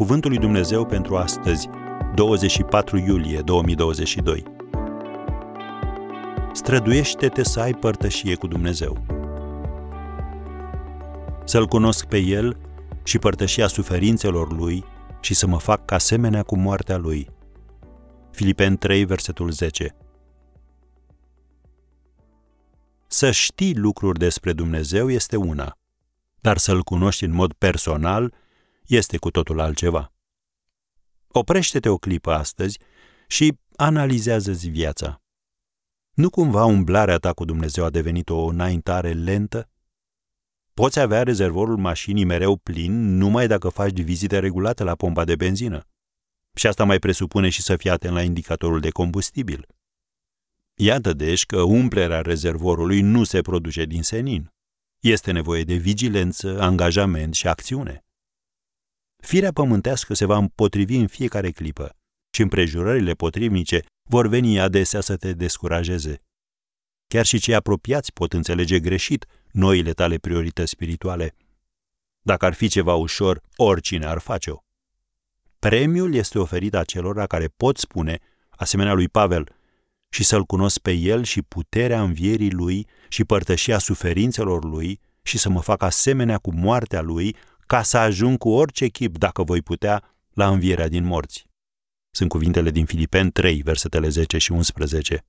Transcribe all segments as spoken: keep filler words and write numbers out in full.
Cuvântul lui Dumnezeu pentru astăzi, douăzeci și patru iulie două mii douăzeci și doi. Străduiește-te să ai părtășie cu Dumnezeu. Să-L cunosc pe El și părtășia suferințelor Lui și să mă fac asemenea cu moartea Lui. Filipen trei, versetul zece. Să știi lucruri despre Dumnezeu este una, dar să-L cunoști în mod personal este cu totul altceva. Oprește-te o clipă astăzi și analizează-ți viața. Nu cumva umblarea ta cu Dumnezeu a devenit o înaintare lentă? Poți avea rezervorul mașinii mereu plin numai dacă faci vizite regulate la pompa de benzină. Și asta mai presupune și să fii atent la indicatorul de combustibil. Iată deci că umplerea rezervorului nu se produce din senin. Este nevoie de vigilență, angajament și acțiune. Firea pământească se va împotrivi în fiecare clipă și împrejurările potrivnice vor veni adesea să te descurajeze. Chiar și cei apropiați pot înțelege greșit noile tale priorități spirituale. Dacă ar fi ceva ușor, oricine ar face-o. Premiul este oferit acelora care pot spune, asemenea lui Pavel, și să-L cunosc pe El și puterea învierii Lui și părtășia suferințelor Lui și să mă fac asemenea cu moartea Lui, ca să ajung cu orice chip, dacă voi putea, la învierea din morți. Sunt cuvintele din Filipen trei, versetele zece și unsprezece.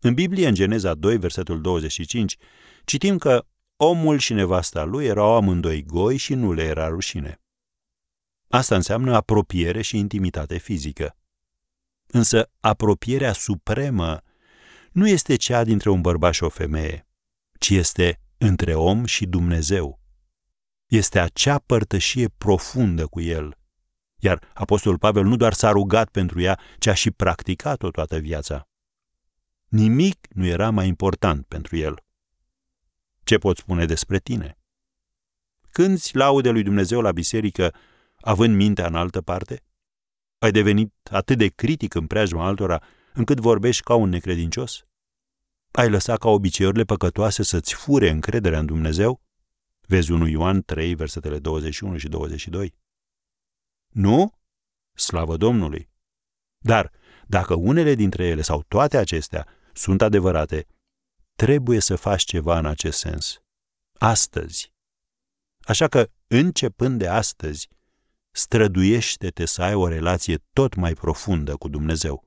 În Biblie, în Geneza doi, versetul douăzeci și cinci, citim că omul și nevasta lui erau amândoi goi și nu le era rușine. Asta înseamnă apropiere și intimitate fizică. Însă apropierea supremă nu este cea dintre un bărbat și o femeie, ci este între om și Dumnezeu. Este acea părtășie profundă cu El. Iar apostolul Pavel nu doar s-a rugat pentru ea, ci a și practicat-o toată viața. Nimic nu era mai important pentru el. Ce pot spune despre tine? Cânți laude lui Dumnezeu la biserică, având mintea în altă parte? Ai devenit atât de critic în preajma altora, încât vorbești ca un necredincios? Ai lăsat ca obiceiurile păcătoase să-ți fure încrederea în Dumnezeu? Vezi întâi Ioan trei, versetele douăzeci și unu și douăzeci și doi. Nu? Slavă Domnului! Dar, dacă unele dintre ele sau toate acestea sunt adevărate, trebuie să faci ceva în acest sens. Astăzi. Așa că, începând de astăzi, străduiește-te să ai o relație tot mai profundă cu Dumnezeu.